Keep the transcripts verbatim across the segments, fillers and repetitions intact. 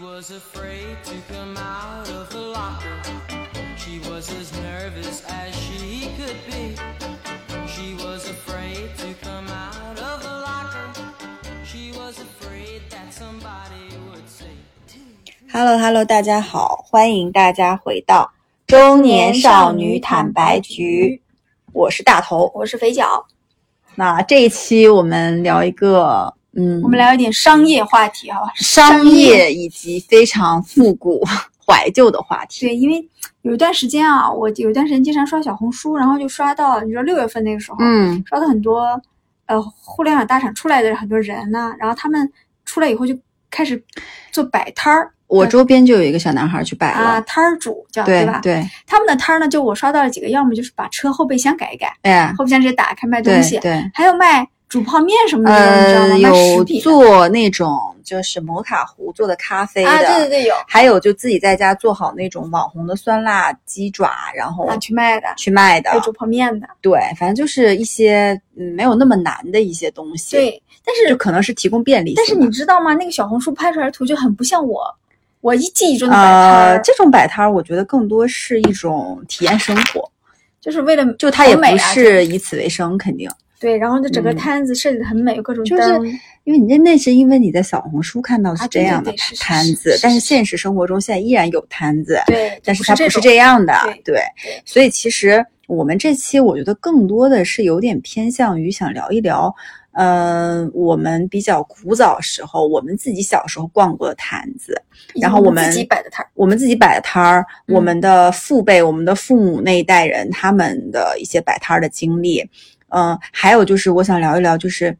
She was afraid to come out of the locker. She was as nervous as she could be. She was afraid to come out of the locker. She was afraid that somebody would see. Hello, hello, 大家好，欢迎大家回到中年少女坦白局。我是大头，我是肥脚。那这一期我们聊一个。嗯，我们聊一点商业话题好吧？商业以及非常复古怀旧的话题。对，因为有一段时间啊，我有一段时间经常刷小红书，然后就刷到你说六月份那个时候，嗯，刷到很多呃互联网大厂出来的很多人呢、啊，然后他们出来以后就开始做摆摊儿。我周边就有一个小男孩去摆了啊，摊儿主叫 对, 对吧？对，他们的摊儿呢，就我刷到了几个，要么就是把车后备箱改一改，哎，后备箱直接打开卖东西，对，对还有卖。煮泡面什么的，呃、你知道吗？有做那种就是摩卡壶做的咖啡的，啊、对对对有。还有就自己在家做好那种网红的酸辣鸡爪，然后、啊、去卖的，去卖的，有煮泡面的。对，反正就是一些、嗯、没有那么难的一些东西。对，但是就可能是提供便利性。但是你知道吗？那个小红书拍出来的图就很不像我，我一记忆中的摆摊。呃，这种摆摊我觉得更多是一种体验生活，就是为了就它也不是以此为生，肯定。对，然后就整个摊子设计的很美，有、嗯、各种灯。就是因为你那那是因为你在小红书看到是这样的摊子、啊对对对是是是，但是现实生活中现在依然有摊子，对，但是它不是这样的，对。对对所以其实我们这期我觉得更多的是有点偏向于想聊一聊，嗯、呃，我们比较古早时候，我们自己小时候逛过的摊子，然后我们自己摆的摊儿，我们自己摆的摊儿、嗯，我们的父辈、我们的父母那一代人他们的一些摆摊儿的经历。嗯，还有就是我想聊一聊，就是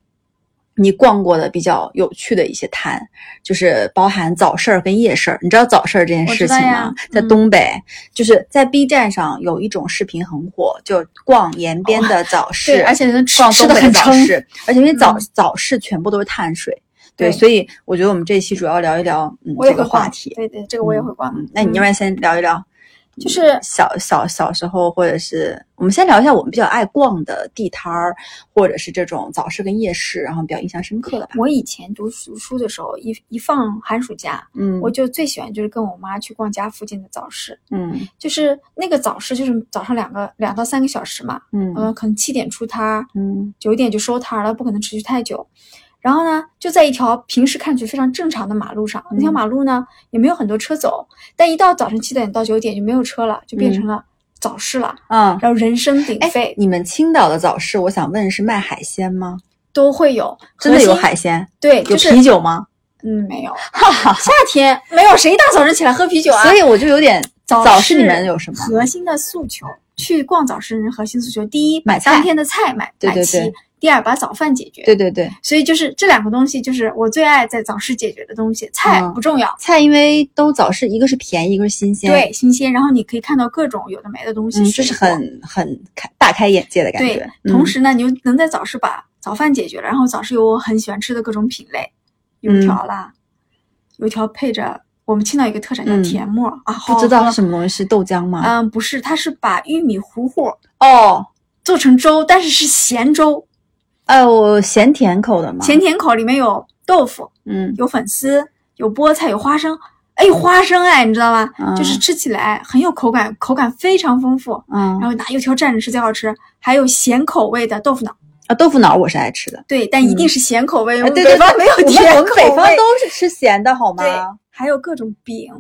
你逛过的比较有趣的一些摊，就是包含早市儿跟夜市儿。你知道早市儿这件事情吗？在东北、嗯，就是在 B 站上有一种视频很火，就逛延边的早市，哦、而且逛东北的早市，而且因为早、嗯、早市全部都是碳水。对, 对，所以我觉得我们这一期主要聊一聊嗯这个话题。对对，这个我也会逛。嗯、那你要不然先聊一聊。就是小小小时候，或者是我们先聊一下我们比较爱逛的地摊儿，或者是这种早市跟夜市，然后比较印象深刻的吧。我以前读读书的时候，一一放寒暑假，嗯，我就最喜欢就是跟我妈去逛家附近的早市，嗯，就是那个早市就是早上两个两到三个小时嘛，嗯，呃、可能七点出摊，嗯，九点就收摊了，不可能持续太久。然后呢，就在一条平时看起来非常正常的马路上，那条马路呢也没有很多车走，但一到早晨七点到九点就没有车了，就变成了早市了。嗯，然后人声鼎沸。你们青岛的早市，我想问是卖海鲜吗？都会有，真的有海鲜？对，就是、有啤酒吗？嗯，没有。夏天没有谁一大早晨起来喝啤酒啊？所以我就有点早市里面有什么核心的诉求？去逛早市人核心诉求，第一买当天的菜买对对对买齐。第二，把早饭解决。对对对，所以就是这两个东西，就是我最爱在早市解决的东西。菜不重要，嗯、菜因为都早市，一个是便宜，一个是新鲜。对，新鲜。然后你可以看到各种有的没的东西，嗯、就是很很大开眼界的感觉。对，嗯、同时呢，你又能在早市把早饭解决了，然后早市有我很喜欢吃的各种品类，油条啦，嗯、油条配着我们青岛一个特产叫甜沫、嗯、啊，不知道是什么东西，是豆浆吗？嗯，不是，它是把玉米糊糊哦做成粥，但是是咸粥。哎、呃，我咸甜口的嘛，咸甜口里面有豆腐，嗯，有粉丝，有菠菜，有花生，哎，花生哎，你知道吗、嗯？就是吃起来很有口感，口感非常丰富，嗯，然后拿油条蘸着吃最好吃。还有咸口味的豆腐脑啊，豆腐脑我是爱吃的，对，但一定是咸口味，嗯、对对对北方没有甜口味，我们北方都是吃咸的好吗？对，还有各种饼，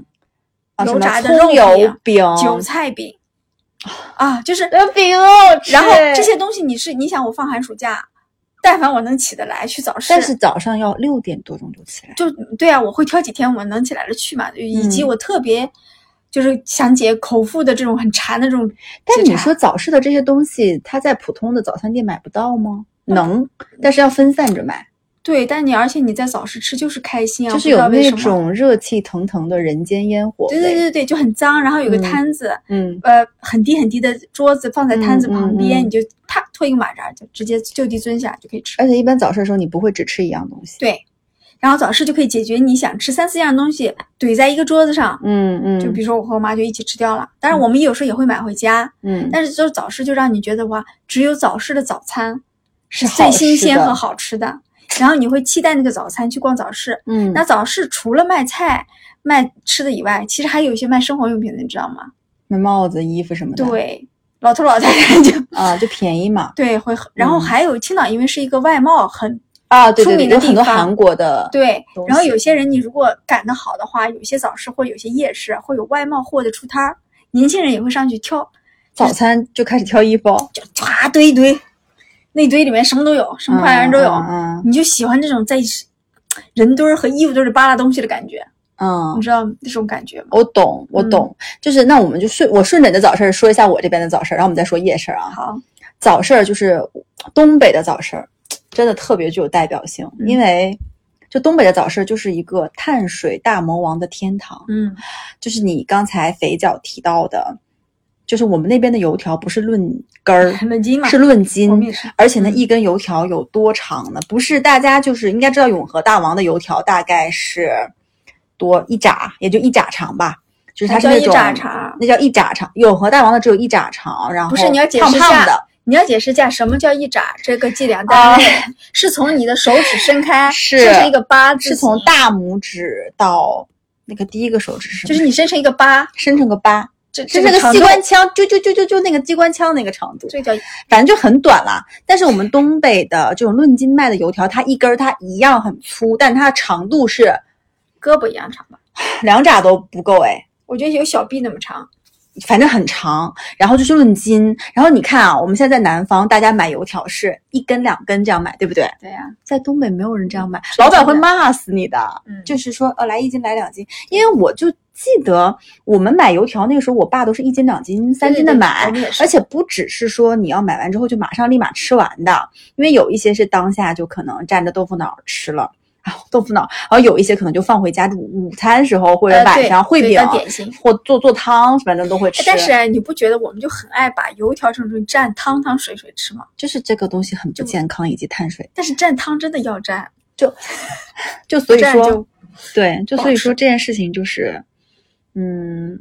啊、油炸的肉油饼、韭菜饼，啊，就是饼哦，然后这些东西你是你想我放寒暑假。但凡我能起得来去早市，但是早上要六点多钟就起来，就对啊，我会挑几天我能起来的去嘛，以及我特别、嗯、就是想解口腹的这种很馋的这种。但你说早市的这些东西，它在普通的早餐店买不到吗？嗯、能，但是要分散着买。对，但你而且你在早市吃就是开心啊，就是有那种热气腾腾的人间烟火。对对对对，就很脏，然后有个摊子，嗯，呃，很低很低的桌子放在摊子旁边，嗯嗯嗯、你就啪推一个马扎，就直接就地蹲下就可以吃。而且一般早市的时候你不会只吃一样东西。对，然后早市就可以解决你想吃三四样东西怼在一个桌子上，嗯嗯，就比如说我和我妈就一起吃掉了。当然我们有时候也会买回家，嗯，但是就是早市就让你觉得哇，只有早市的早餐是最新鲜和好吃的。然后你会期待那个早餐，去逛早市。嗯，那早市除了卖菜卖吃的以外，其实还有一些卖生活用品的，你知道吗？那帽子衣服什么的。对，老头老太太就啊就便宜嘛。对，会。然后还有青岛，因为是一个外贸很啊对对对，有很多韩国的。对，然后有些人你如果赶得好的话，有些早市或有些夜市会有外贸货的出摊，年轻人也会上去挑。早餐就开始挑衣服，就唰堆一堆，那堆里面什么都有，什么花样都有。嗯嗯、你就喜欢这种在人堆和衣服堆里扒拉东西的感觉。嗯，你知道那种感觉吗？我懂，我懂。嗯、就是那我们就顺我顺着你的早市说一下我这边的早市，然后我们再说夜市啊。好，早市就是东北的早市，真的特别具有代表性，嗯、因为。就东北的早市就是一个碳水大魔王的天堂，嗯，就是你刚才肥脚提到的，就是我们那边的油条不是论根儿，论斤嘛，是论斤，而且呢，一根油条有多长呢？不是大家就是应该知道永和大王的油条大概是多一拃，也就一拃长吧，就是它是那种那叫一拃长，永和大王的只有一拃长，然后不是你要解释胖的。你要解释一下什么叫一拃这个计量单位，uh, 是从你的手指伸开，是伸成一个八字，是从大拇指到那个第一个手指是什么？就是你伸成一个八，伸成个八，这这是个机关枪，就就就就就那个机关枪那个长度，这叫反正就很短啦。但是我们东北的这种论斤卖的油条，它一根它一样很粗，但它的长度是胳膊一样长吧？两拃都不够哎，我觉得有小臂那么长。反正很长，然后就是论斤，然后你看啊，我们现在在南方，大家买油条是一根两根这样买，对不对？对呀、啊，在东北没有人这样买，老板会骂死你的。嗯，就是说，呃、哦，来一斤，来两斤，因为我就记得我们买油条那个时候，我爸都是一斤、两斤、三斤的买，对对对，而且不只是说你要买完之后就马上立马吃完的，因为有一些是当下就可能蘸着豆腐脑吃了。豆腐脑，然后有一些可能就放回家午餐时候或者晚上烩饼、呃、点心或做做汤，反正都会吃。但是你不觉得我们就很爱把油条这种东西蘸汤汤水水吃吗？就是这个东西很不健康以及碳水，但是蘸汤真的要蘸，就就所以说对，就所以说这件事情就是嗯，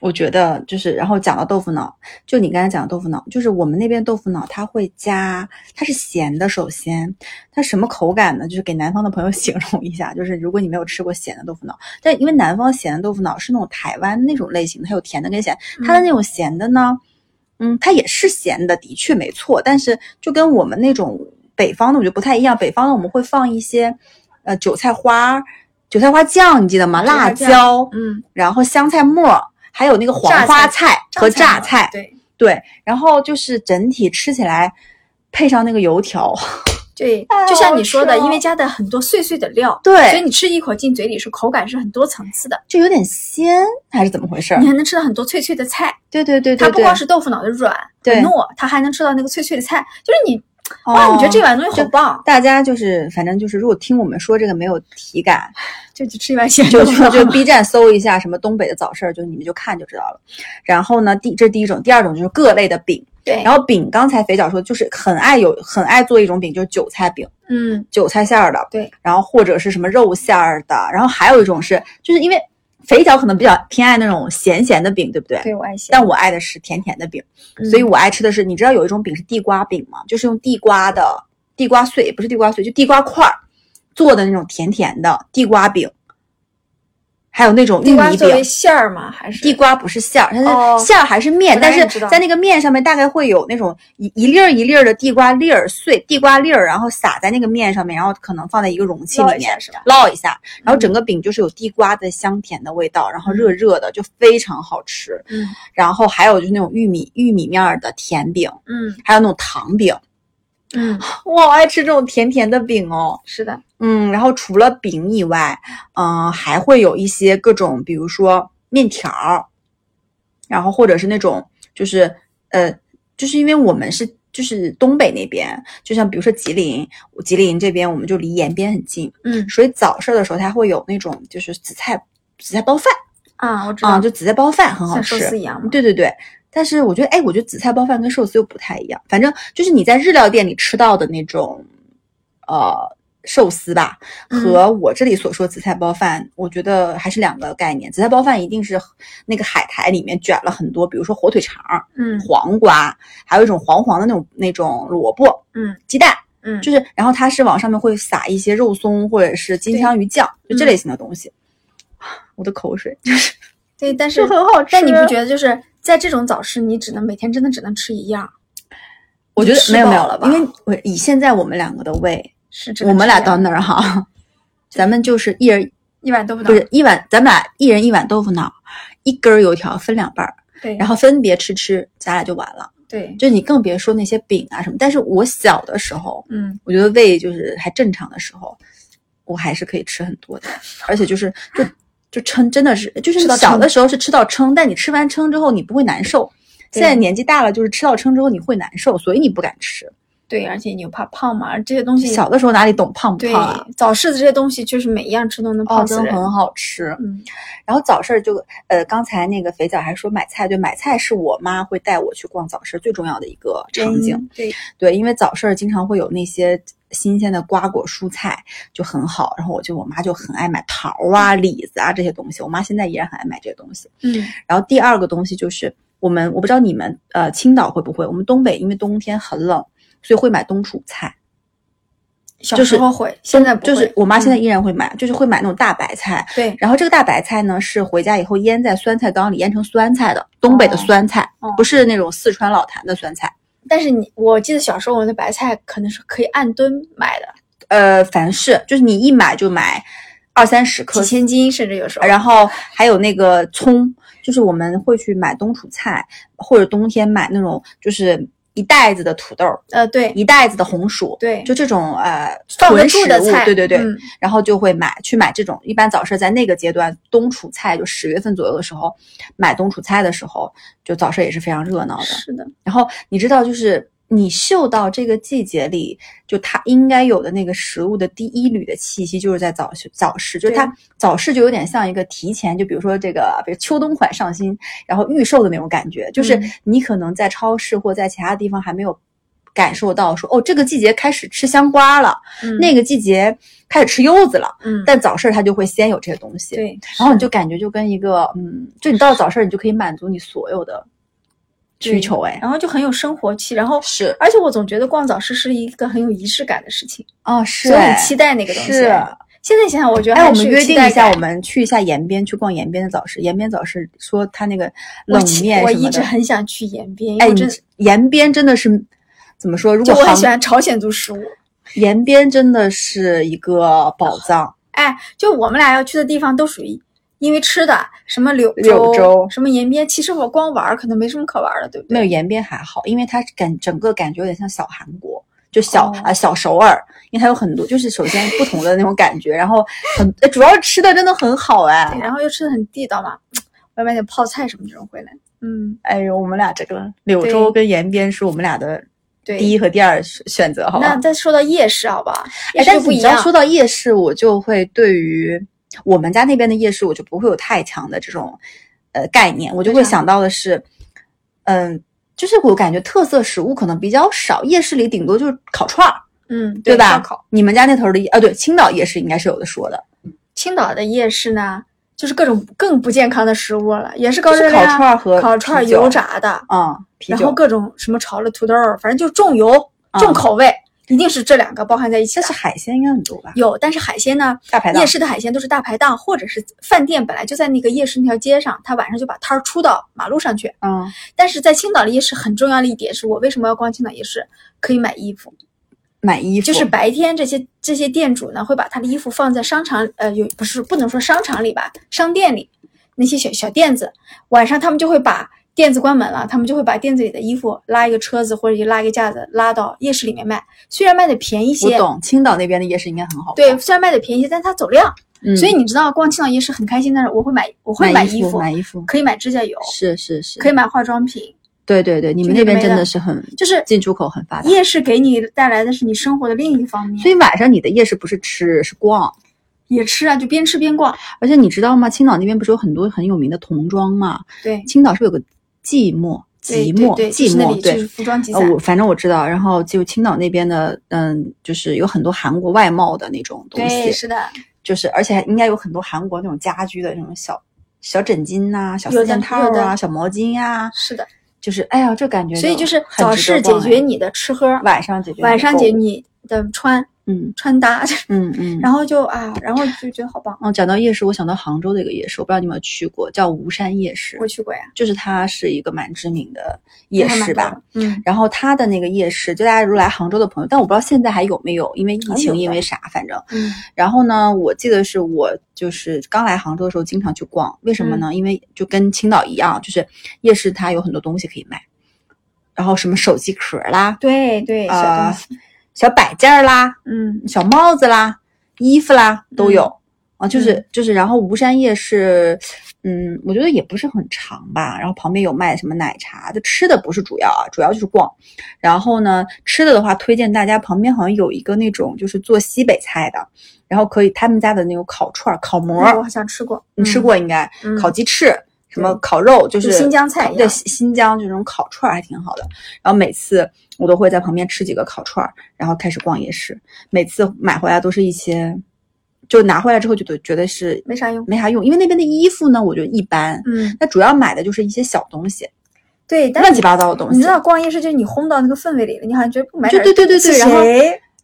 我觉得就是然后讲到豆腐脑，就你刚才讲的豆腐脑，就是我们那边豆腐脑它会加，它是咸的，首先它什么口感呢？就是给南方的朋友形容一下，就是如果你没有吃过咸的豆腐脑，但因为南方咸的豆腐脑是那种台湾那种类型的，它有甜的跟咸，它的那种咸的呢，嗯，它也是咸的，的确没错，但是就跟我们那种北方的我觉得不太一样，北方的我们会放一些呃韭菜花、韭菜花酱，你记得吗？辣椒，嗯，然后香菜末。还有那个黄花菜和榨 菜, 榨菜对对，然后就是整体吃起来配上那个油条，对，就像你说的、哎、因为加的很多碎碎的料，对，所以你吃一口进嘴里是口感是很多层次的，就有点鲜还是怎么回事，你还能吃到很多脆脆的菜，对对 对, 对, 对，它不光是豆腐脑的软很糯，它还能吃到那个脆脆的菜，就是你哇、哦，你觉得这碗东西好棒！大家就是，反正就是，如果听我们说这个没有体感，就去吃一碗咸豆腐脑。就 B 站搜一下什么东北的早市，就你们就看就知道了。然后呢，第这是第一种，第二种就是各类的饼。对。然后饼，刚才肥脚说就是很爱有很爱做一种饼，就是韭菜饼，嗯，韭菜馅儿的。对。然后或者是什么肉馅儿的，然后还有一种是，就是因为肥脚可能比较偏爱那种咸咸的饼，对不对？对，我爱咸。但我爱的是甜甜的饼，嗯、所以我爱吃的是，你知道有一种饼是地瓜饼吗？就是用地瓜的地瓜碎，也不是地瓜碎，就地瓜块做的那种甜甜的地瓜饼。还有那种玉米饼。地瓜作为馅儿吗？还是地瓜不是馅儿，它是馅儿还是面？哦、但是在那个面上面大概会有那种一一粒儿一粒儿的地瓜粒儿碎，地瓜粒儿，然后撒在那个面上面，然后可能放在一个容器里面烙一下，然后整个饼就是有地瓜的香甜的味道，嗯、然后热热的就非常好吃。嗯，然后还有就是那种玉米玉米面的甜饼，嗯，还有那种糖饼。嗯，我好爱吃这种甜甜的饼哦。是的，嗯，然后除了饼以外，嗯、呃，还会有一些各种，比如说面条，然后或者是那种，就是呃，就是因为我们是就是东北那边，就像比如说吉林，吉林这边我们就离延边很近，嗯，所以早市的时候它会有那种就是紫菜紫菜包饭啊，我知道，啊、嗯，就紫菜包饭很好吃，像寿司一样吗？对对对。但是我觉得，哎，我觉得紫菜包饭跟寿司又不太一样。反正就是你在日料店里吃到的那种，呃，寿司吧，和我这里所说紫菜包饭，嗯、我觉得还是两个概念。紫菜包饭一定是那个海苔里面卷了很多，比如说火腿肠，嗯，黄瓜，还有一种黄黄的那种那种萝卜，嗯，鸡蛋，嗯，就是然后它是往上面会撒一些肉松或者是金枪鱼酱，就这类型的东西。嗯、我的口水就是对，但是很好吃。但你不觉得就是在这种早市，你只能每天真的只能吃一样？我觉得没有没有了吧，因为我以现在我们两个的胃，是我们俩到那儿哈，咱们就是一人一碗豆腐脑，不是一碗，咱们俩一人一碗豆腐脑，一根油条分两半儿，对，然后分别吃吃，咱俩就完了。对，就你更别说那些饼啊什么。但是我小的时候，嗯，我觉得胃就是还正常的时候，我还是可以吃很多的，而且就是就就撑，真的是就是小的时候是吃到撑，但你吃完撑之后你不会难受。现在年纪大了，就是吃到撑之后你会难受，所以你不敢吃。对，而且你又怕胖嘛，这些东西小的时候哪里懂胖不胖啊？早市的这些东西就是每一样吃都能胖死人，哦，真的很好吃。嗯，然后早市就呃，刚才那个肥脚还说买菜，对，买菜是我妈会带我去逛早市最重要的一个场景。嗯、对对，因为早市经常会有那些新鲜的瓜果蔬菜，就很好。然后我就我妈就很爱买桃啊、李子啊这些东西，我妈现在依然很爱买这些东西。嗯，然后第二个东西就是我们，我不知道你们呃青岛会不会，我们东北因为冬天很冷。所以会买冬储菜，小时候会，现在不会。就是我妈现在依然会买，嗯、就是会买那种大白菜。对，然后这个大白菜呢是回家以后腌在酸菜缸里，腌成酸菜的，东北的酸菜，哦、不是那种四川老坛的酸菜。但是你，我记得小时候我的白菜可能是可以按吨买的，呃，凡是就是你一买就买二三十克，几千斤甚至有时候。然后还有那个葱，就是我们会去买冬储菜，或者冬天买那种就是。一袋子的土豆，呃，对，一袋子的红薯，对，就这种呃放得住的菜，对对对，嗯、然后就会买去买这种。一般早市在那个阶段，冬储菜就十月份左右的时候买冬储菜的时候，就早市也是非常热闹的。是的。然后你知道，就是你嗅到这个季节里，就它应该有的那个食物的第一缕的气息，就是在早早市，就它早市就有点像一个提前，就比如说这个，比如秋冬款上新，然后预售的那种感觉，就是你可能在超市或在其他地方还没有感受到说，哦，这个季节开始吃香瓜了，嗯、那个季节开始吃柚子了，嗯，但早市它就会先有这些东西，对，然后你就感觉就跟一个，嗯，就你到早市你就可以满足你所有的需求，哎，然后就很有生活气，然后是，而且我总觉得逛早市是一个很有仪式感的事情啊，是，所以很期待那个东西。是，现在想想，我觉得还是，哎，我们约定一下，我们去一下延边，去逛延边的早市。延边早市说他那个冷面什么的，我一直很想去延边。哎，延边真的是怎么说？如果我很喜欢朝鲜族食物，延边真的是一个宝藏。哎，就我们俩要去的地方都属于。因为吃的什么柳州，柳州什么延边，其实我光玩可能没什么可玩的，对不对？没有，延边还好，因为它感整个感觉有点像小韩国，就小啊、oh. 呃、小首尔，因为它有很多就是首先不同的那种感觉，然后很主要吃的真的很好哎，对，然后又吃的很地道嘛，我要买点泡菜什么这种回来。嗯，哎呦，我们俩这个柳州跟延边是我们俩的。第一和第二选择，好吧。那再说到夜市，好吧？哎，但是你要说到夜市，我就会对于。我们家那边的夜市，我就不会有太强的这种，呃，概念，我就会想到的是，嗯、呃，就是我感觉特色食物可能比较少，夜市里顶多就是烤串儿，嗯，对吧？烧烤。你们家那头的，啊，对，青岛夜市应该是有的说的。青岛的夜市呢，就是各种更不健康的食物了，也是高热量，就是、烤串和烤串油炸的，啊、嗯，然后各种什么炒了土豆，反正就重油、嗯、重口味。一定是这两个包含在一起，但是海鲜应该很多吧？有，但是海鲜呢，大排档夜市的海鲜都是大排档，或者是饭店本来就在那个夜市那条街上，他晚上就把摊儿出到马路上去。嗯，但是在青岛的夜市很重要的一点是我为什么要逛青岛夜市？可以买衣服，买衣服就是白天这些这些店主呢会把他的衣服放在商场，呃，有不是不能说商场里吧，商店里那些小小店子，晚上他们就会把。店子关门了，他们就会把店子里的衣服拉一个车子或者拉一个架子拉到夜市里面卖，虽然卖的便宜些。我懂，青岛那边的夜市应该很好。对，虽然卖的便宜些，但它走量。嗯，所以你知道逛青岛夜市很开心，但是我会买，我会买衣服，买衣服可以买指甲油，是是是，可以买化妆品。对对对，你们那边真的是很就是进出口很发达。就是、夜市给你带来的是你生活的另一方面。所以晚上你的夜市不是吃是逛。也吃啊，就边吃边逛。而且你知道吗？青岛那边不是有很多很有名的童装吗？对，青岛是不是有个？寂寞，寂寞，寂寞，对，就是服装集散。呃，我反正我知道，然后就青岛那边的，嗯，就是有很多韩国外贸的那种东西，对，是的，就是而且还应该有很多韩国那种家居的那种小小枕巾呐、啊、小四件套啊、小毛巾呀、啊，是的，就是哎呀，这感觉。所以就是早市解决你的吃喝，晚上解决晚上解决你的穿嗯穿搭嗯嗯，然后就啊然后就觉得好棒。哦，讲到夜市，我想到杭州的一个夜市，我不知道你有没有去过，叫吴山夜市。我去过呀，就是它是一个蛮知名的夜市吧。嗯，然后它的那个夜市，就大家如果来杭州的朋友，但我不知道现在还有没有，因为疫情，因为啥，反正。嗯。然后呢，我记得是我就是刚来杭州的时候经常去逛，为什么呢？嗯、因为就跟青岛一样，就是夜市它有很多东西可以卖。然后什么手机壳啦，对对，小东西、呃、小摆件啦，嗯，小帽子啦，衣服啦都有、嗯、啊，就是、嗯、就是，然后吴山夜市，嗯，我觉得也不是很长吧，然后旁边有卖什么奶茶，就吃的不是主要啊，主要就是逛。然后呢，吃的的话，推荐大家旁边好像有一个那种就是做西北菜的，然后可以他们家的那种烤串、烤馍，嗯、我好像吃过，你吃过应该、嗯、烤鸡翅。什么烤肉就是新疆菜，对，新疆这种烤串还挺好的。然后每次我都会在旁边吃几个烤串，然后开始逛夜市。每次买回来都是一些，就拿回来之后就觉得是没啥用，没啥用，因为那边的衣服呢，我觉得一般。嗯，那主要买的就是一些小东西。对，乱七八糟的东西。你知道逛夜市就是你轰到那个氛围里了，你好像觉得不买点。对对对对，然后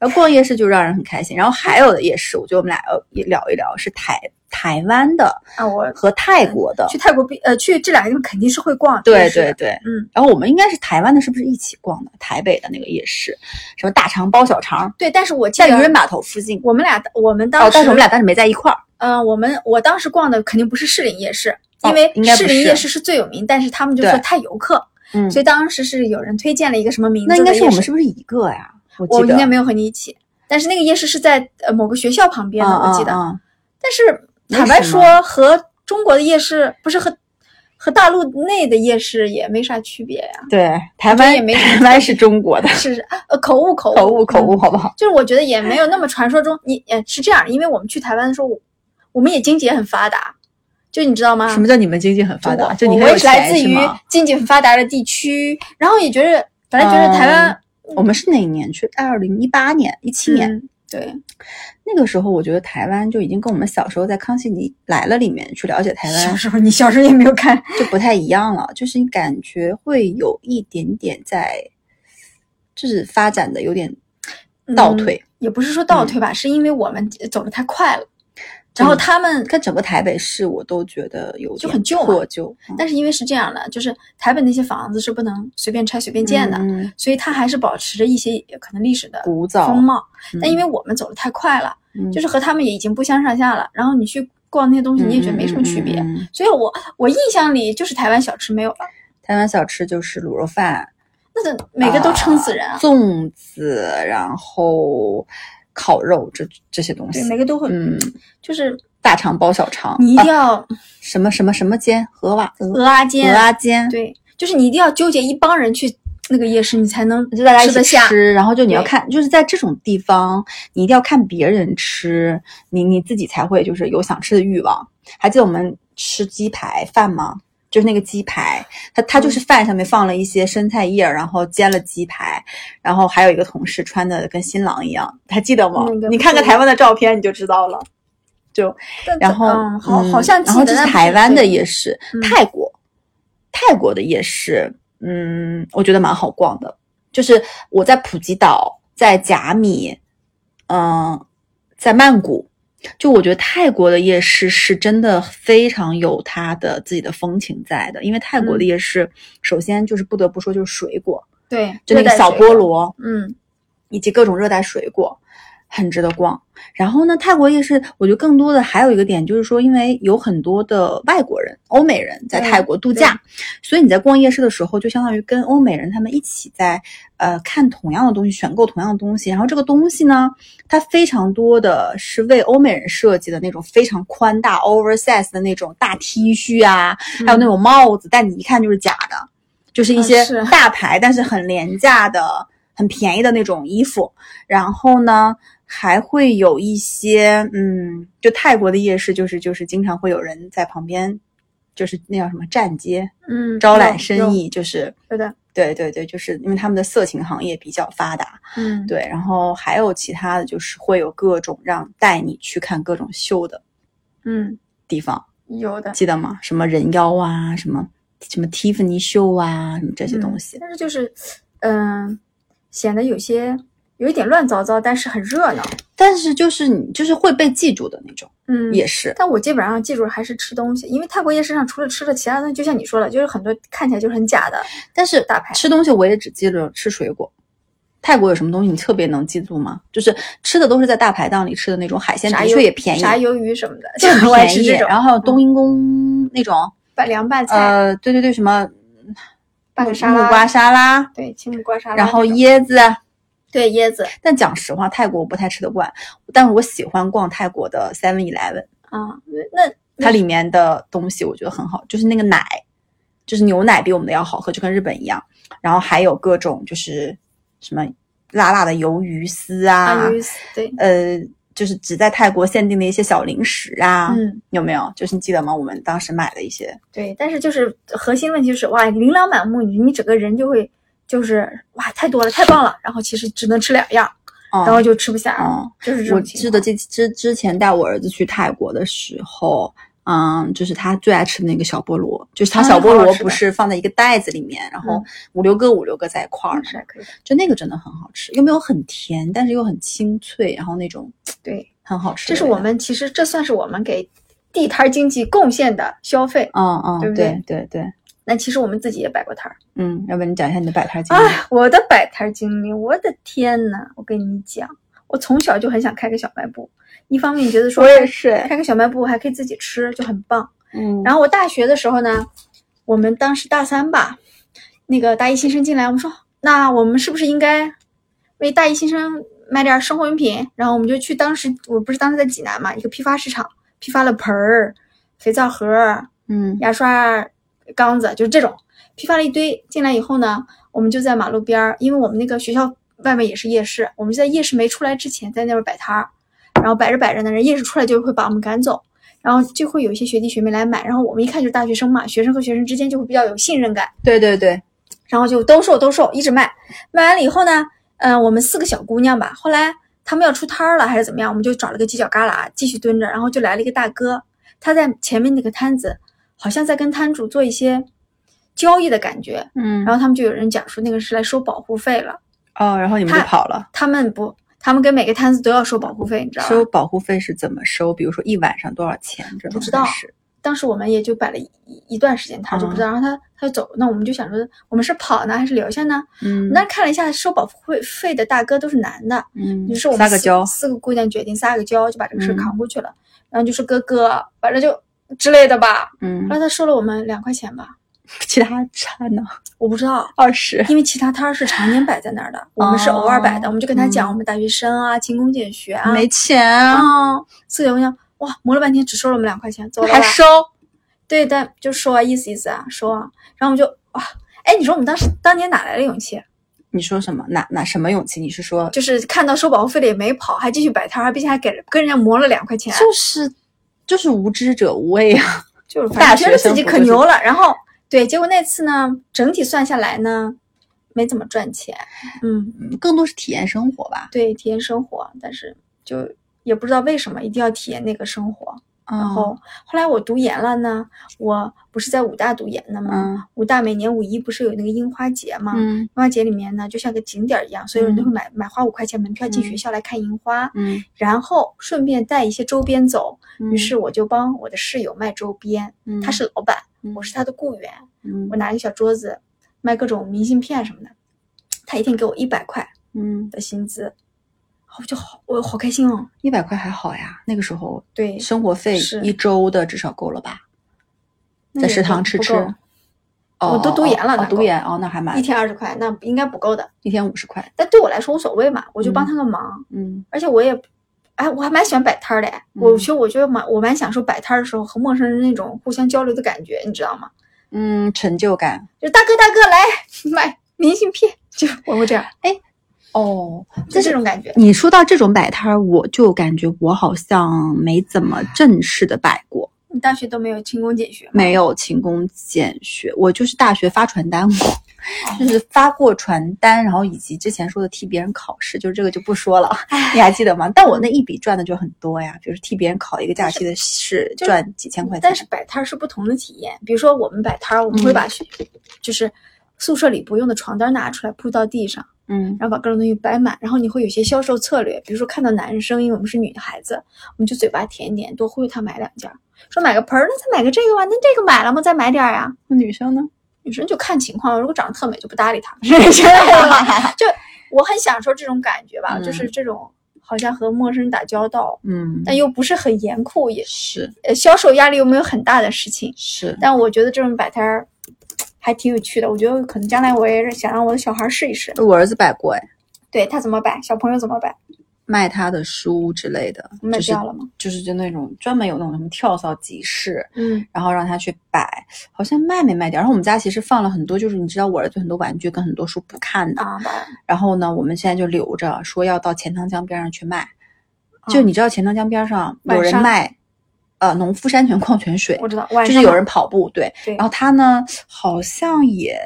然后逛夜市就让人很开心。然后还有的夜市，我觉得我们俩要聊一聊是台。台湾的啊，我和泰国的、啊嗯、去泰国比呃去这两个地方肯定是会逛。对对对，嗯。然后我们应该是台湾的，是不是一起逛的？台北的那个夜市，什么大肠包小肠？对，但是我记得在渔人码头附近，我们俩我们当时、哦，但是我们俩当时没在一块儿。嗯、呃，我们我当时逛的肯定不是士林夜市，因为士林夜市是最有名，但是他们就说太游客，嗯，所以当时是有人推荐了一个什么名字的夜市。那应该是我们是不是一个呀？我记得我应该没有和你一起，但是那个夜市是在呃某个学校旁边的，嗯、我记得，嗯嗯、但是。坦白说，和中国的夜市不是和和大陆内的夜市也没啥区别呀、啊。对，台湾也没台湾是中国的，是呃口误口误口误口误，好不好？就是我觉得也没有那么传说中，你也是这样，因为我们去台湾的时候，我们也经济也很发达，就你知道吗？什么叫你们经济很发达？就你还有钱是吗？我来自于经济很发达的地区，然后也觉得本来觉得台湾，嗯、我们是哪一年去？二零一八年、一七年。嗯对，那个时候我觉得台湾就已经跟我们小时候在《康熙来了》里面去了解台湾。小时候你小时候也没有看，就不太一样了，就是你感觉会有一点点在，就是发展的有点倒退，嗯、也不是说倒退吧，嗯、是因为我们走得太快了。然后他们跟整个台北市，我都觉得有就很旧破旧，但是因为是这样的，就是台北那些房子是不能随便拆随便建的，嗯、所以它还是保持着一些可能历史的古早风貌。嗯、但因为我们走得太快了，嗯、就是和他们也已经不相上下了。然后你去逛那些东西，你也觉得没什么区别。嗯、所以我我印象里就是台湾小吃没有了。台湾小吃就是卤肉饭，那每个都撑死人啊，啊粽子，然后。烤肉这这些东西，对每个都会，嗯，就是大肠包小肠，你一定要、啊、什么什么什么煎鹅蛙鹅蛙煎鹅蛙煎，对，就是你一定要纠结一帮人去那个夜市，你才能就大家一起吃，然后就你要看，就是在这种地方，你一定要看别人吃，你你自己才会就是有想吃的欲望。还记得我们吃鸡排饭吗？就是那个鸡排，它它就是饭上面放了一些生菜叶，然后煎了鸡排，然后还有一个同事穿的跟新郎一样，还记得吗？那个、你看看台湾的照片你就知道了。就然后、嗯、好好像记得，然后这是台湾的夜市，泰国、嗯、泰国的夜市，嗯，我觉得蛮好逛的。就是我在普吉岛，在甲米，嗯、呃，在曼谷。就我觉得泰国的夜市是真的非常有它的自己的风情在的，因为泰国的夜市，嗯、首先就是不得不说就是水果，对，就那个小菠萝，嗯，以及各种热带水果，很值得逛。然后呢，泰国夜市我觉得更多的还有一个点就是说，因为有很多的外国人、欧美人在泰国度假，所以你在逛夜市的时候，就相当于跟欧美人他们一起在呃看同样的东西，选购同样的东西。然后这个东西呢，它非常多的是为欧美人设计的那种非常宽大 oversize 的那种大 T 恤啊，还有那种帽子，但你一看就是假的，就是一些大牌但是很廉价的、很便宜的那种衣服。然后呢，还会有一些，嗯，就泰国的夜市，就是就是经常会有人在旁边，就是那叫什么站街，嗯，招揽生意，就是对的，对对对，就是因为他们的色情行业比较发达，嗯，对，然后还有其他的就是会有各种让带你去看各种秀的，嗯，地方有的，记得吗？什么人妖啊，什么什么蒂芙尼秀啊，什么这些东西，嗯、但是就是，嗯、呃，显得有些。有一点乱糟糟，但是很热闹，但是就是你就是会被记住的那种，嗯，也是。但我基本上记住还是吃东西，因为泰国夜市上除了吃的，其他东西就像你说了，就是很多看起来就是很假的。但是大牌吃东西我也只记着吃水果。泰国有什么东西你特别能记住吗？就是吃的都是在大排档里吃的那种海鲜，的确也便宜，啥鱿鱼什么的，就很便宜。然后冬阴功那种拌凉拌菜，呃，对对对，什么拌个沙拉，木瓜沙拉，对，青木瓜沙拉，然后椰子。对椰子，但讲实话，泰国我不太吃得惯，但是我喜欢逛泰国的 Seven Eleven 啊，那它里面的东西我觉得很好，就是那个奶，就是牛奶比我们的要好喝，就跟日本一样。然后还有各种就是什么辣辣的鱿鱼丝啊，啊鱿鱼丝对，呃，就是只在泰国限定的一些小零食啊，嗯，有没有？就是你记得吗？我们当时买了一些。对，但是就是核心问题就是哇，琳琅满目，你你整个人就会。就是哇，太多了，太棒了。然后其实只能吃两样，嗯、然后就吃不下。嗯、就是我记得这之之前带我儿子去泰国的时候，嗯，就是他最爱吃的那个小菠萝，就是他小菠萝不是放在一个袋子里面，嗯、然后五六个五六个在一块儿、嗯，是可以的。就那个真的很好吃，又没有很甜，但是又很清脆，然后那种对很好吃。这是我们其实这算是我们给地摊经济贡献的消费，嗯嗯，对不对？对对。对那其实我们自己也摆过摊儿，嗯，要不然你讲一下你的摆摊经历？哎，我的摆摊经历，我的天呐，我跟你讲，我从小就很想开个小卖部，一方面觉得说，我也是开个小卖部还可以自己吃，就很棒。嗯，然后我大学的时候呢，我们当时大三吧，那个大一新生进来，我们说，那我们是不是应该为大一新生买点生活用品？然后我们就去当时，我不是当时在济南嘛，一个批发市场批发了盆儿、肥皂盒、嗯，牙刷。缸子就是这种批发了一堆进来以后呢，我们就在马路边儿，因为我们那个学校外面也是夜市，我们就在夜市没出来之前在那边摆摊儿，然后摆着摆着呢，人夜市出来就会把我们赶走，然后就会有一些学弟学妹来买，然后我们一看就是大学生嘛，学生和学生之间就会比较有信任感，对对对，然后就兜售兜售一直卖，卖完了以后呢，嗯、呃，我们四个小姑娘吧，后来他们要出摊了还是怎么样，我们就找了个犄角旮旯继续蹲着，然后就来了一个大哥，他在前面那个摊子。好像在跟摊主做一些交易的感觉，嗯，然后他们就有人讲说那个是来收保护费了，哦，然后你们就跑了。他, 他们不，他们跟每个摊子都要收保护费，你知道吗？收保护费是怎么收？比如说一晚上多少钱？这不知道。当时我们也就摆了一一段时间，他就不知道，嗯、然后他他就走，那我们就想说，我们是跑呢还是留下呢？嗯，那看了一下收保护费的大哥都是男的，嗯，于是我们四 个, 四个姑娘决定撒个娇，就把这个事扛过去了，嗯、然后就是哥哥，反正就。之类的吧，嗯，然后他收了我们两块钱吧，其他摊呢？我不知道，二十，因为其他摊是常年摆在那儿的，我们是偶尔摆的，哦、我们就跟他讲、嗯、我们大学生啊，勤工俭学啊，没钱啊，四姐姑娘哇磨了半天只收了我们两块钱，走了还收，对，但就说意思意思啊，说，然后我们就哇，哎，你说我们当时当年哪来的勇气？你说什么？哪哪什么勇气？你是说就是看到收保护费的也没跑，还继续摆摊，还并且还给跟人家磨了两块钱，就是。就是无知者无畏啊，就是大学自己可牛了，然后对，结果那次呢，整体算下来呢，没怎么赚钱，嗯，更多是体验生活吧，对，体验生活，但是就也不知道为什么一定要体验那个生活。然后、嗯、后来我读研了呢，我不是在武大读研的吗？嗯、武大每年五一不是有那个樱花节吗？嗯、樱花节里面呢，就像个景点一样，所有人都会买、嗯、买花五块钱门票进学校来看樱花，嗯、然后顺便带一些周边走。嗯、于是我就帮我的室友卖周边，嗯、他是老板，嗯、我是他的雇员，嗯、我拿一个小桌子卖各种明信片什么的，他一天给我一百块的薪资。嗯我就好，我好开心哦！一百块还好呀，那个时候对生活费一周的至少够了吧？在食堂吃吃，哦，我都读研了，读研哦，那还蛮一天二十块，那应该不够的，一天五十块。但对我来说无所谓嘛，我就帮他个忙，嗯，而且我也，哎，我还蛮喜欢摆摊的，我其实我觉得蛮我蛮享受摆摊的时候和陌生人那种互相交流的感觉，你知道吗？嗯，成就感，就大哥大哥来买明信片，就我会这样，哎。哦，就这种感觉。你说到这种摆摊，我就感觉我好像没怎么正式的摆过。你大学都没有勤工俭学吗？没有勤工俭学，我就是大学发传单过，就是发过传单，然后以及之前说的替别人考试，就是这个就不说了，你还记得吗？但我那一笔赚的就很多呀，就是替别人考一个假期的试赚几千块钱。但是摆摊是不同的体验，比如说我们摆摊，我们会把、嗯、就是宿舍里不用的床单拿出来铺到地上，嗯，然后把各种东西摆满，然后你会有些销售策略，比如说看到男生，因为我们是女孩子，我们就嘴巴甜一点，多忽悠他买两件，说买个盆儿，那再买个这个吧，那这个买了吗？再买点呀。那女生呢？女生就看情况，如果长得特美就不搭理他。就我很享受这种感觉吧，嗯、就是这种。好像和陌生人打交道，嗯，但又不是很严酷，也是销售压力又没有很大的事情，是。但我觉得这种摆摊儿还挺有趣的，我觉得可能将来我也想让我的小孩试一试。我儿子摆过，哎，对，他怎么摆？小朋友怎么摆？卖他的书之类的，卖掉了吗？就是、就是就那种专门有那种什么跳蚤集市，嗯，然后让他去摆，好像卖没卖掉。然后我们家其实放了很多，就是你知道我儿子很多玩具跟很多书不看的，啊、然后呢，我们现在就留着，说要到钱塘江边上去卖。啊、就你知道钱塘江边上有人卖，呃，农夫山泉矿泉水，我知道，就是有人跑步，对。对然后他呢，好像也，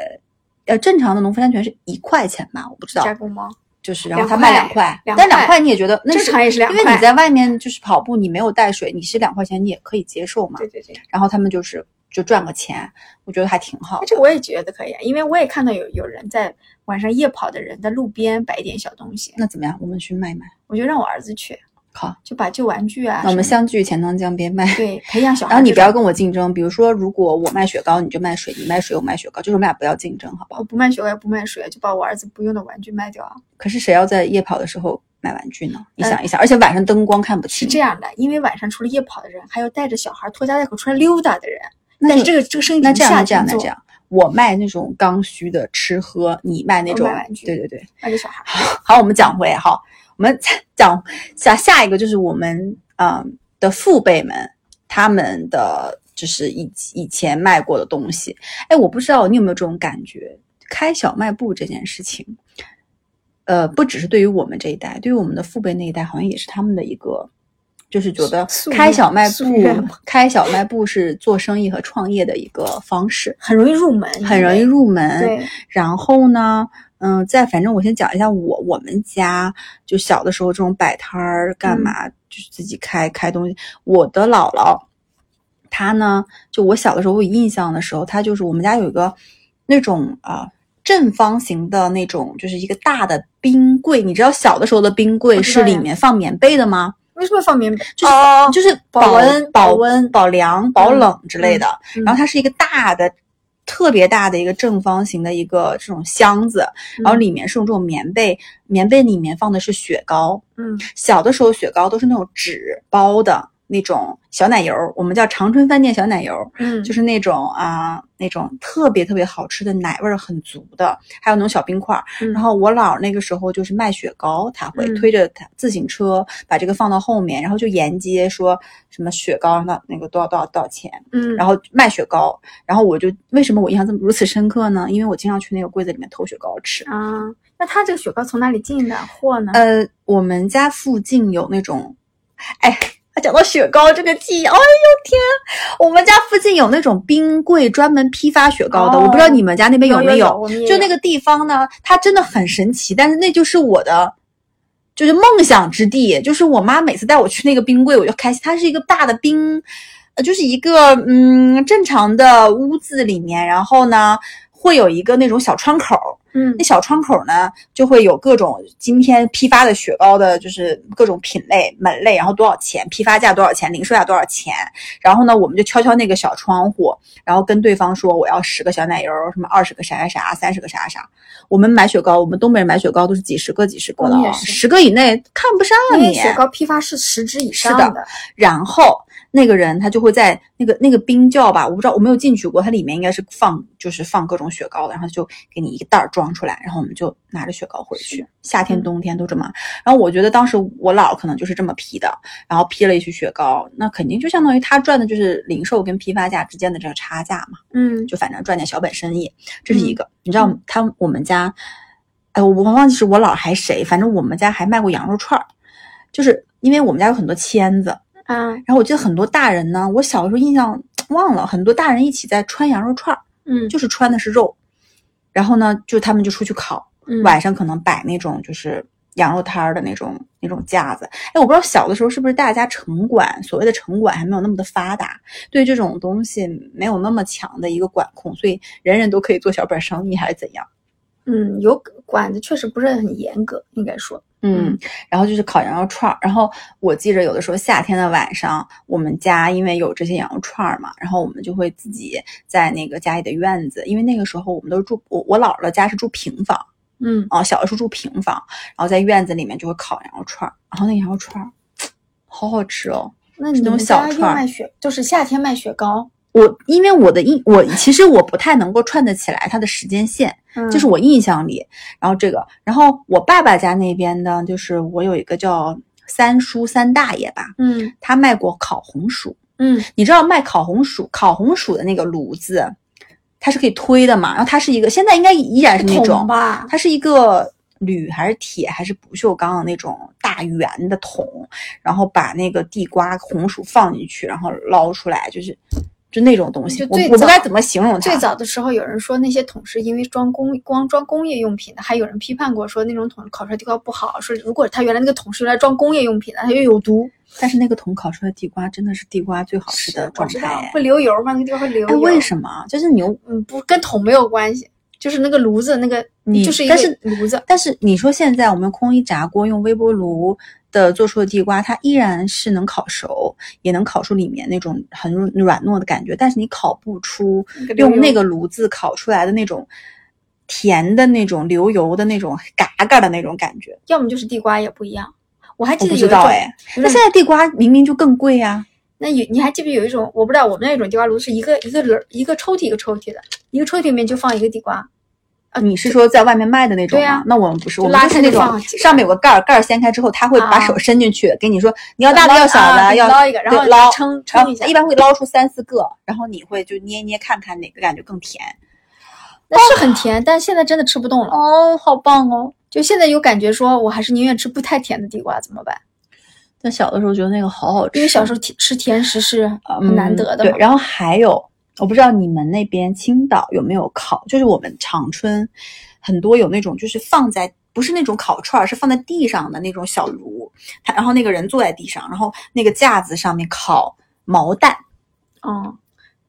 呃，正常的农夫山泉是一块钱吧，我不知道。加工吗？就是，然后他卖两块，两块但两块你也觉得那是，也是两块因为你在外面就是跑步，你没有带水，你是两块钱你也可以接受嘛。对对对。然后他们就是就赚个钱，我觉得还挺好。这个我也觉得可以，因为我也看到有有人在晚上夜跑的人在路边摆一点小东西。那怎么样？我们去卖卖？我就让我儿子去。好，就把旧玩具啊，那我们相聚钱塘江边卖，对，培养小孩。然后你不要跟我竞争，比如说，如果我卖雪糕，你就卖水；你卖水，我卖雪糕，就是我们俩不要竞争，好不好？我不卖雪糕，也不卖水，就把我儿子不用的玩具卖掉啊。可是谁要在夜跑的时候买玩具呢？你想一想，嗯、而且晚上灯光看不清。是这样的，因为晚上除了夜跑的人，还有带着小孩拖家带口出来溜达的人。但是这个这个生意那这样这样那这样，我卖那种刚需的吃喝，你卖那种卖玩具，对对对，卖给小孩。好，我们讲回好。我们讲下下一个就是我们嗯的父辈们他们的就是以以前卖过的东西。哎，我不知道你有没有这种感觉，开小卖部这件事情，呃，不只是对于我们这一代，对于我们的父辈那一代，好像也是他们的一个，就是觉得开小卖部，开小卖部是做生意和创业的一个方式，很容易入门，很容易入门。对，然后呢？嗯，再反正我先讲一下我我们家就小的时候这种摆摊儿干嘛、嗯、就是自己开开东西。我的姥姥她呢，就我小的时候我有印象的时候，她就是我们家有一个那种啊、呃、正方形的那种，就是一个大的冰柜。你知道小的时候的冰柜是里面放棉被的吗？为什么放棉被？就是、哦、就是保温保温保凉保冷之类的、嗯嗯、然后它是一个大的特别大的一个正方形的一个这种箱子，然后里面是用这种棉被，棉被里面放的是雪糕。嗯，小的时候雪糕都是那种纸包的那种小奶油，我们叫长春饭店小奶油，嗯，就是那种啊、呃、那种特别特别好吃的，奶味很足的，还有那种小冰块。嗯、然后我姥那个时候就是卖雪糕，他会推着他自行车把这个放到后面，然后就沿街说什么雪糕那那个多少多少多少钱，嗯，然后卖雪糕。然后我就为什么我印象这么如此深刻呢？因为我经常去那个柜子里面偷雪糕吃啊。那他这个雪糕从哪里进的货呢？呃，我们家附近有那种，哎。讲到雪糕这个记忆，哎呦天！我们家附近有那种冰柜专门批发雪糕的，哦、我不知道你们家那边有没有。有有有就那个地方呢，它真的很神奇，但是那就是我的，就是梦想之地。就是我妈每次带我去那个冰柜，我就开心。它是一个大的冰，呃，就是一个嗯正常的屋子里面，然后呢会有一个那种小窗口。嗯，那小窗口呢，就会有各种今天批发的雪糕的，就是各种品类、门类，然后多少钱，批发价多少钱，零售价多少钱。然后呢，我们就敲敲那个小窗户，然后跟对方说我要十个小奶油，什么二十个啥啥啥，三十个啥啥。我们买雪糕，我们东北人买雪糕都是几十个、几十个的、哦，十个以内看不上你。雪糕批发是十只以上的。是的。然后那个人他就会在那个那个冰窖吧，我不知道，我没有进去过，它里面应该是放就是放各种雪糕的，然后就给你一袋儿。装出来，然后我们就拿着雪糕回去，夏天冬天都这么、嗯、然后我觉得当时我姥可能就是这么批的，然后批了一些雪糕，那肯定就相当于他赚的就是零售跟批发价之间的这个差价嘛，嗯，就反正赚点小本生意，这是一个、嗯、你知道他、嗯、我们家哎，我忘记是我姥还谁，反正我们家还卖过羊肉串，就是因为我们家有很多签子啊，然后我记得很多大人呢，我小时候印象忘了，很多大人一起在穿羊肉串，嗯，就是穿的是肉，然后呢就他们就出去烤，晚上可能摆那种就是羊肉摊的那种那种架子。哎，我不知道小的时候是不是大家城管，所谓的城管还没有那么的发达，对这种东西没有那么强的一个管控，所以人人都可以做小本生意还是怎样。嗯，有管的确实不是很严格，应该说。嗯，然后就是烤羊肉串，然后我记着有的时候夏天的晚上，我们家因为有这些羊肉串嘛，然后我们就会自己在那个家里的院子，因为那个时候我们都住，我我姥姥的家是住平房，嗯，啊，小的时候住平房，然后在院子里面就会烤羊肉串，然后那羊肉串好好吃哦。那你们家又卖雪，就是夏天卖雪糕？我因为我的印我其实我不太能够串得起来它的时间线，嗯，就是我印象里，然后这个，然后我爸爸家那边呢，就是我有一个叫三叔三大爷吧，嗯，他卖过烤红薯，嗯，你知道卖烤红薯，烤红薯的那个炉子，它是可以推的嘛，然后它是一个现在应该依然是那种，它是一个铝还是铁还是不锈钢的那种大圆的桶，然后把那个地瓜红薯放进去，然后捞出来就是。就那种东西，我我不该怎么形容它。最早的时候，有人说那些桶是因为装工光装工业用品的，还有人批判过说那种桶烤出来地瓜不好，说如果他原来那个桶是用来装工业用品的，它又有毒。但是那个桶烤出来地瓜真的是地瓜最好吃的状态，会流油吗？那个地瓜会流油。哎，为什么？就是牛，嗯，不跟桶没有关系，就是那个炉子那个，你就是一个炉子。但是你说现在我们空一炸锅用微波炉。的做出的地瓜，它依然是能烤熟，也能烤出里面那种很软糯的感觉，但是你烤不出用那个炉子烤出来的那种甜的那种流油的那种嘎嘎的那种感觉。要么就是地瓜也不一样，我还记得有一种，我不知道哎，那现在地瓜明明就更贵啊。那有你还记不记得有一种，我不知道我们那种地瓜炉是一个一个轮一个抽屉一个抽屉的，一个抽屉里面就放一个地瓜。啊，你是说在外面卖的那种吗？啊，那我们不是，我们就是那种上面有个盖儿，盖儿掀开之后，他会把手伸进去，啊，给你说你要大的要小的，啊，要捞一个，然后捞撑撑一下，一般会捞出三四个，然后你会就捏捏看看哪个感觉更甜。那是很甜，哦，但现在真的吃不动了。哦，好棒哦！就现在有感觉说，我还是宁愿吃不太甜的地瓜，怎么办？但小的时候觉得那个好好吃，因为小时候吃甜食是很难得的，嗯。对，然后还有。我不知道你们那边青岛有没有烤，就是我们长春很多有那种就是放在不是那种烤串，是放在地上的那种小炉，他然后那个人坐在地上，然后那个架子上面烤毛蛋。哦，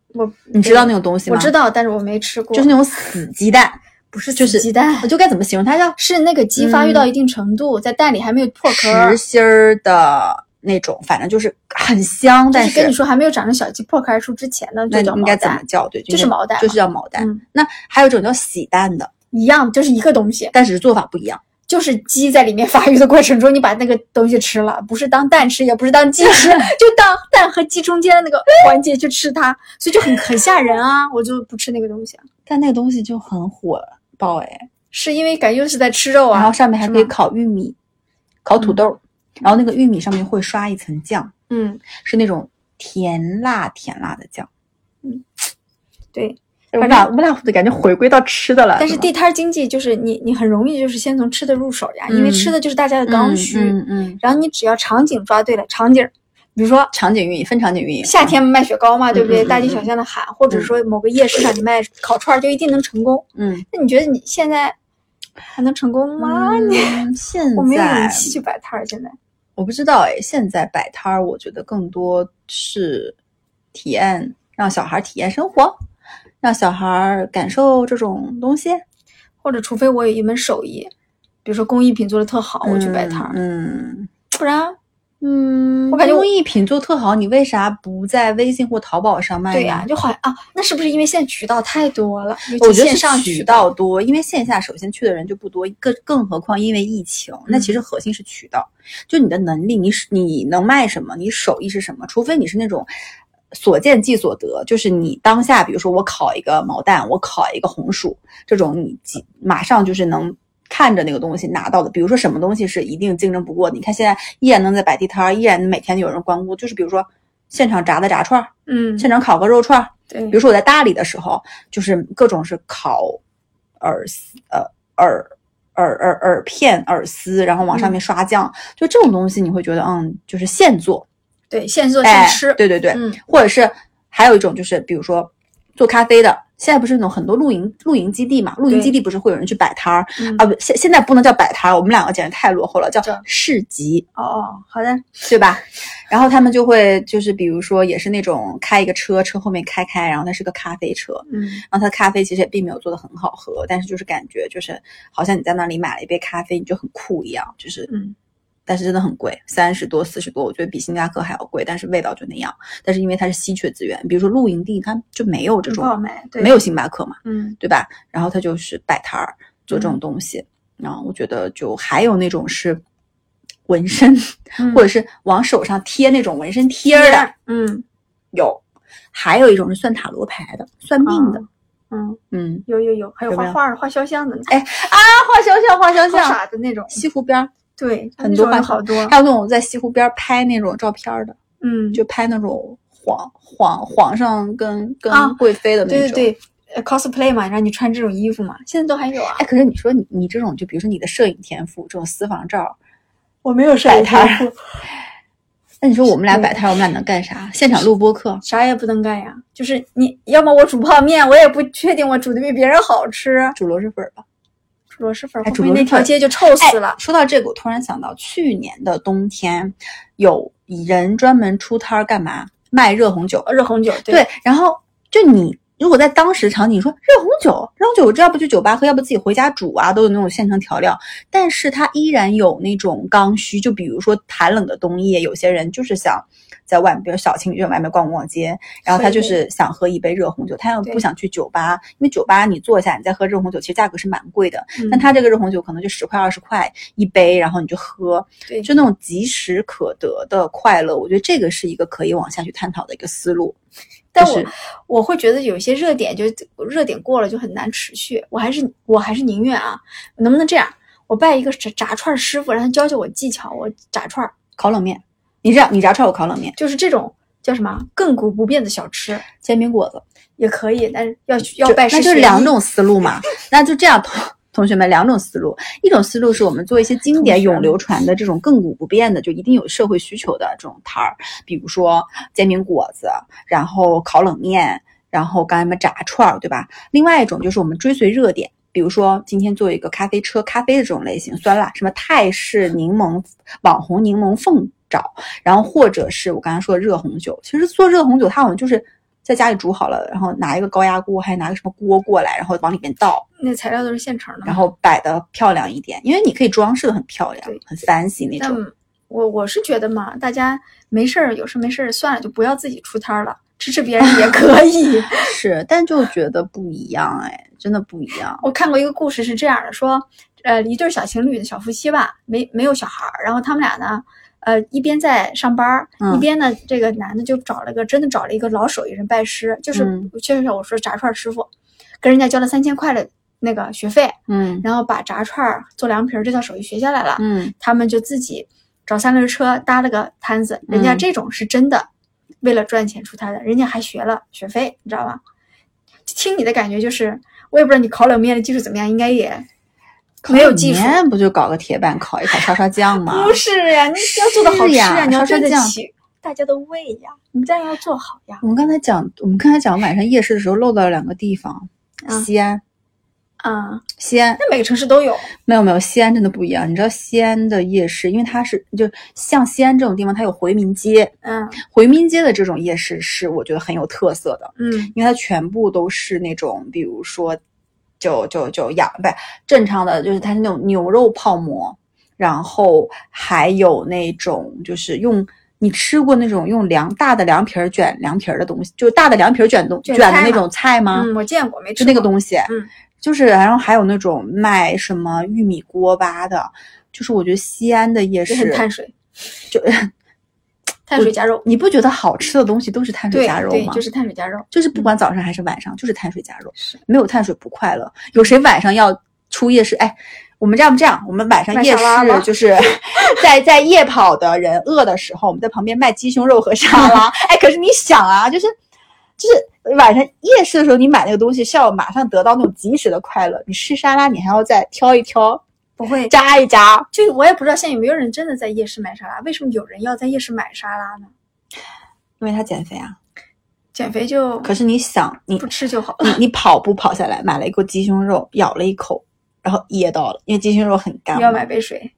我你知道那种东西吗？我知道，但是我没吃过。就是那种死鸡蛋，不是死鸡蛋，就是，我就该怎么形容它？叫是那个鸡发育到一定程度，嗯，在蛋里还没有破壳，实心儿的。那种反正就是很香，但是跟你说还没有长成小鸡破开出之前呢，那应该怎么叫？对，就是毛蛋，就是叫毛蛋，嗯。那还有一种叫洗蛋的，一样就是一个东西，但是做法不一样。就是鸡在里面发育的过程中，你把那个东西吃了，不是当蛋吃，也不是当鸡吃，就当蛋和鸡中间的那个环节去吃它，所以就很很吓人啊！我就不吃那个东西，啊，但那个东西就很火爆哎，是因为感觉又是在吃肉啊，然后上面还可以烤玉米、烤土豆。嗯，然后那个玉米上面会刷一层酱，嗯，是那种甜辣甜辣的酱，嗯，对，我们俩我们俩感觉回归到吃的了。但是地摊经济就是你你很容易就是先从吃的入手呀，嗯，因为吃的就是大家的刚需，嗯 嗯, 嗯，然后你只要场景抓对了，场景，比如说场景运营分场景运营，夏天卖雪糕嘛，嗯，对不对？大街小巷的喊，嗯，或者说某个夜市上你卖烤串就一定能成功，嗯，那你觉得你现在还能成功吗？嗯，现在我没有勇气去摆摊，现在。我不知道哎，现在摆摊儿，我觉得更多是体验，让小孩体验生活，让小孩感受这种东西，或者除非我有一门手艺，比如说工艺品做的特好，嗯，我去摆摊儿，嗯，不然，嗯，我感觉工艺品做特好，你为啥不在微信或淘宝上卖？对呀，啊，就好像啊，那是不是因为现在渠道太多了？我觉得线上渠道多，因为线下首先去的人就不多，更更何况因为疫情，嗯，那其实核心是渠道。就你的能力，你你能卖什么？你手艺是什么？除非你是那种所见即所得，就是你当下，比如说我烤一个毛蛋，我烤一个红薯，这种你马上就是能看着那个东西拿到的。比如说什么东西是一定竞争不过的？你看现在依然能在摆地摊，依然每天有人光顾，就是比如说现场炸的炸串，嗯，现场烤个肉串，对。比如说我在大理的时候，就是各种是烤耳呃耳。耳耳耳片、耳丝，然后往上面刷酱，嗯，就这种东西你会觉得，嗯，就是现做，对，现做现吃，哎，对对对，嗯，或者是还有一种就是，比如说做咖啡的，现在不是那种很多露营露营基地嘛，露营基地不是会有人去摆摊儿、嗯、啊？不，现现在不能叫摆摊儿，我们两个简直太落后了，叫市集。哦，好的，对吧？然后他们就会就是比如说也是那种开一个车，车后面开开，然后它是个咖啡车，嗯，然后它的咖啡其实也并没有做得很好喝，但是就是感觉就是好像你在那里买了一杯咖啡，你就很酷一样，就是嗯。但是真的很贵，三十多、四十多，我觉得比新加坡还要贵。但是味道就那样。但是因为它是稀缺资源，比如说露营地，它就没有这种，没有星巴克嘛，嗯，对吧？然后它就是摆摊儿做这种东西。嗯、然后我觉得就还有那种是纹身，嗯、或者是往手上贴那种纹身贴的，嗯，有。还有一种是算塔罗牌的，算命的。哦嗯嗯，有有有，还有画画、画肖像的。哎啊，画肖像、画肖像，好傻的那种。西湖边。对，很多画好多，还有那种在西湖边拍那种照片的，嗯，就拍那种皇皇皇上跟跟贵妃的那种，啊、对对对 ，cosplay 嘛，让你穿这种衣服嘛，现在都还有啊。哎，可是你说你你这种，就比如说你的摄影天赋，这种私房照，我没有摄影天赋。那你说我们俩摆摊，我们俩能干啥？现场录播课，啥也不能干呀。就是你要么我煮泡面，我也不确定我煮的比别人好吃，煮螺蛳粉吧。螺蛳粉，后面那条街就臭死了。哎、说到这个，我突然想到，去年的冬天，有人专门出摊干嘛？卖热红酒，热红酒 对, 对。然后就你如果在当时场景，你说热红酒，热红酒，我这要不去酒吧喝，要不自己回家煮啊，都有那种现成调料。但是它依然有那种刚需，就比如说寒冷的冬夜，有些人就是想在外面，比如小情侣外面逛逛街，然后他就是想喝一杯热红酒，他又不想去酒吧，因为酒吧你坐下你再喝热红酒，其实价格是蛮贵的、嗯、但他这个热红酒可能就十块二十块一杯，然后你就喝，对，就那种即时可得的快乐，我觉得这个是一个可以往下去探讨的一个思路。但我、就是、我会觉得有些热点就热点过了就很难持续，我还是我还是宁愿啊，能不能这样，我拜一个炸炸串师傅，让他教教我技巧，我炸串烤冷面。你这样，你炸串我烤冷面，就是这种叫什么亘古不变的小吃，煎饼果子也可以，但是要要拜师学艺，那就是两种思路嘛。那就这样，同同学们两种思路，一种思路是我们做一些经典永流传的这种亘古不变的，就一定有社会需求的这种摊儿，比如说煎饼果子，然后烤冷面，然后刚才什么炸串，对吧？另外一种就是我们追随热点。比如说今天做一个咖啡车，咖啡的这种类型，酸辣，什么泰式柠檬、网红柠檬凤爪，然后或者是我刚才说的热红酒。其实做热红酒，它好像就是在家里煮好了，然后拿一个高压锅，还拿个什么锅过来，然后往里面倒，那材料都是现成的，然后摆的漂亮一点，因为你可以装饰的很漂亮，很 fancy 那种。我我是觉得嘛，大家没事儿，有事没事儿算了，就不要自己出摊了。支持别人也可以是，但就觉得不一样，哎，真的不一样。我看过一个故事是这样的，说呃一对小情侣，小夫妻吧，没没有小孩，然后他们俩呢呃一边在上班、嗯、一边呢这个男的就找了个真的找了一个老手艺人拜师，就是、嗯、就是我说炸串师傅，跟人家交了三千块的那个学费，嗯，然后把炸串做凉皮这套手艺学下来了，嗯，他们就自己找三轮车搭了个摊子，人家这种是真的。嗯，为了赚钱出摊的，人家还学了学费，你知道吧？听你的感觉就是，我也不知道你烤冷面的技术怎么样，应该也没有技术。烤冷面不就搞个铁板烤一烤，刷刷酱吗？不是呀、啊，你要做的好吃呀、啊，你要对得起大家的胃呀，你这样要做好呀。我们刚才讲，我们刚才讲晚上夜市的时候漏到了两个地方，嗯、西安。啊、嗯，西安那每个城市都有，没有没有，西安真的不一样。你知道西安的夜市，因为它是就像西安这种地方，它有回民街，嗯，回民街的这种夜市是我觉得很有特色的，嗯，因为它全部都是那种，比如说，就就就羊不正常的，就是它是那种牛肉泡馍，然后还有那种就是用。你吃过那种用凉大的凉皮儿卷凉皮儿的东西，就大的凉皮儿卷卷的那种菜吗？嗯，我见过，没吃过。就那个东西，嗯，就是然后还有那种卖什么玉米锅巴的，就是我觉得西安的夜市也很碳水，就碳水加肉。你不觉得好吃的东西都是碳水加肉吗？对，对就是碳水加肉，就是不管早上还是晚上，嗯、就是碳水加肉，没有碳水不快乐。有谁晚上要出夜市？哎。我们这样不这样，我们晚上夜市就是在在夜跑的人饿的时候，我们在旁边卖鸡胸肉和沙拉。哎，可是你想啊，就是就是晚上夜市的时候，你买那个东西是要马上得到那种及时的快乐。你吃沙拉，你还要再挑一挑，不会扎一扎。就我也不知道现在有没有人真的在夜市买沙拉，为什么有人要在夜市买沙拉呢？因为他减肥啊。减肥就可是你想你不吃就好了，你你跑步跑下来买了一口鸡胸肉，咬了一口，然后噎到了，因为鸡胸肉很干。你要买杯水。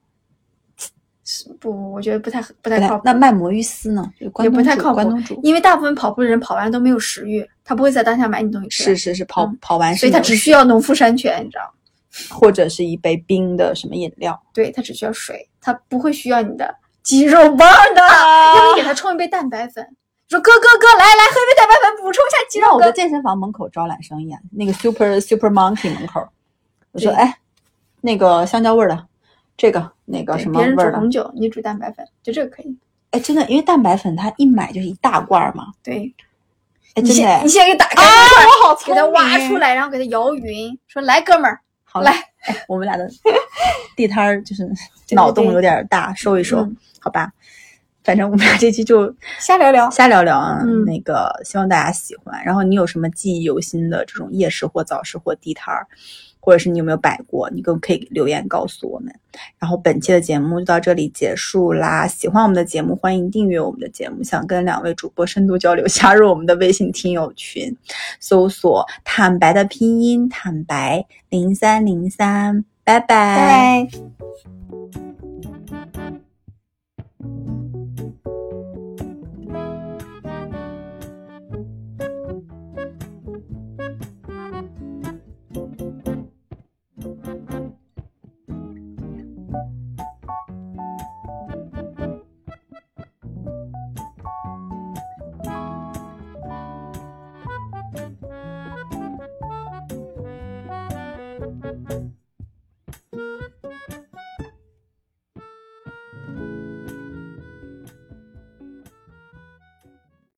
不，我觉得不太不太靠谱。那卖魔芋丝呢？也不太靠谱，因为大部分跑步的人跑完都没有食欲，他不会在当下买你东西吃。是是是，跑、嗯、跑完是，所以他只需要农夫山泉，你知道，或者是一杯冰的什么饮料。对，他只需要水，他不会需要你的肌肉棒的。要不你给他冲一杯蛋白粉，说哥哥哥来来喝一杯蛋白粉补充一下肌肉。那我在健身房门口招揽生意啊，那个 Super Super Monkey 门口，我说哎，那个香蕉味的。这个那个什么味儿的，别人煮红酒，你煮蛋白粉，就这个可以。哎，真的，因为蛋白粉它一买就是一大罐嘛。对，哎，真的，你先给打开那罐，啊，我好聪明，给它挖出来，然后给它摇匀，说来哥们儿，好来，哎，我们俩的地摊儿就是脑洞有点大，对对对，收一收，嗯，好吧。反正我们俩这期就瞎聊聊，瞎聊聊啊，嗯，那个希望大家喜欢。然后你有什么记忆犹新的这种夜市或早市或地摊儿？或者是你有没有摆过，你更可以留言告诉我们。然后本期的节目就到这里结束啦，喜欢我们的节目欢迎订阅我们的节目，想跟两位主播深度交流加入我们的微信听友群，搜索坦白的拼音坦白零三零三，拜拜。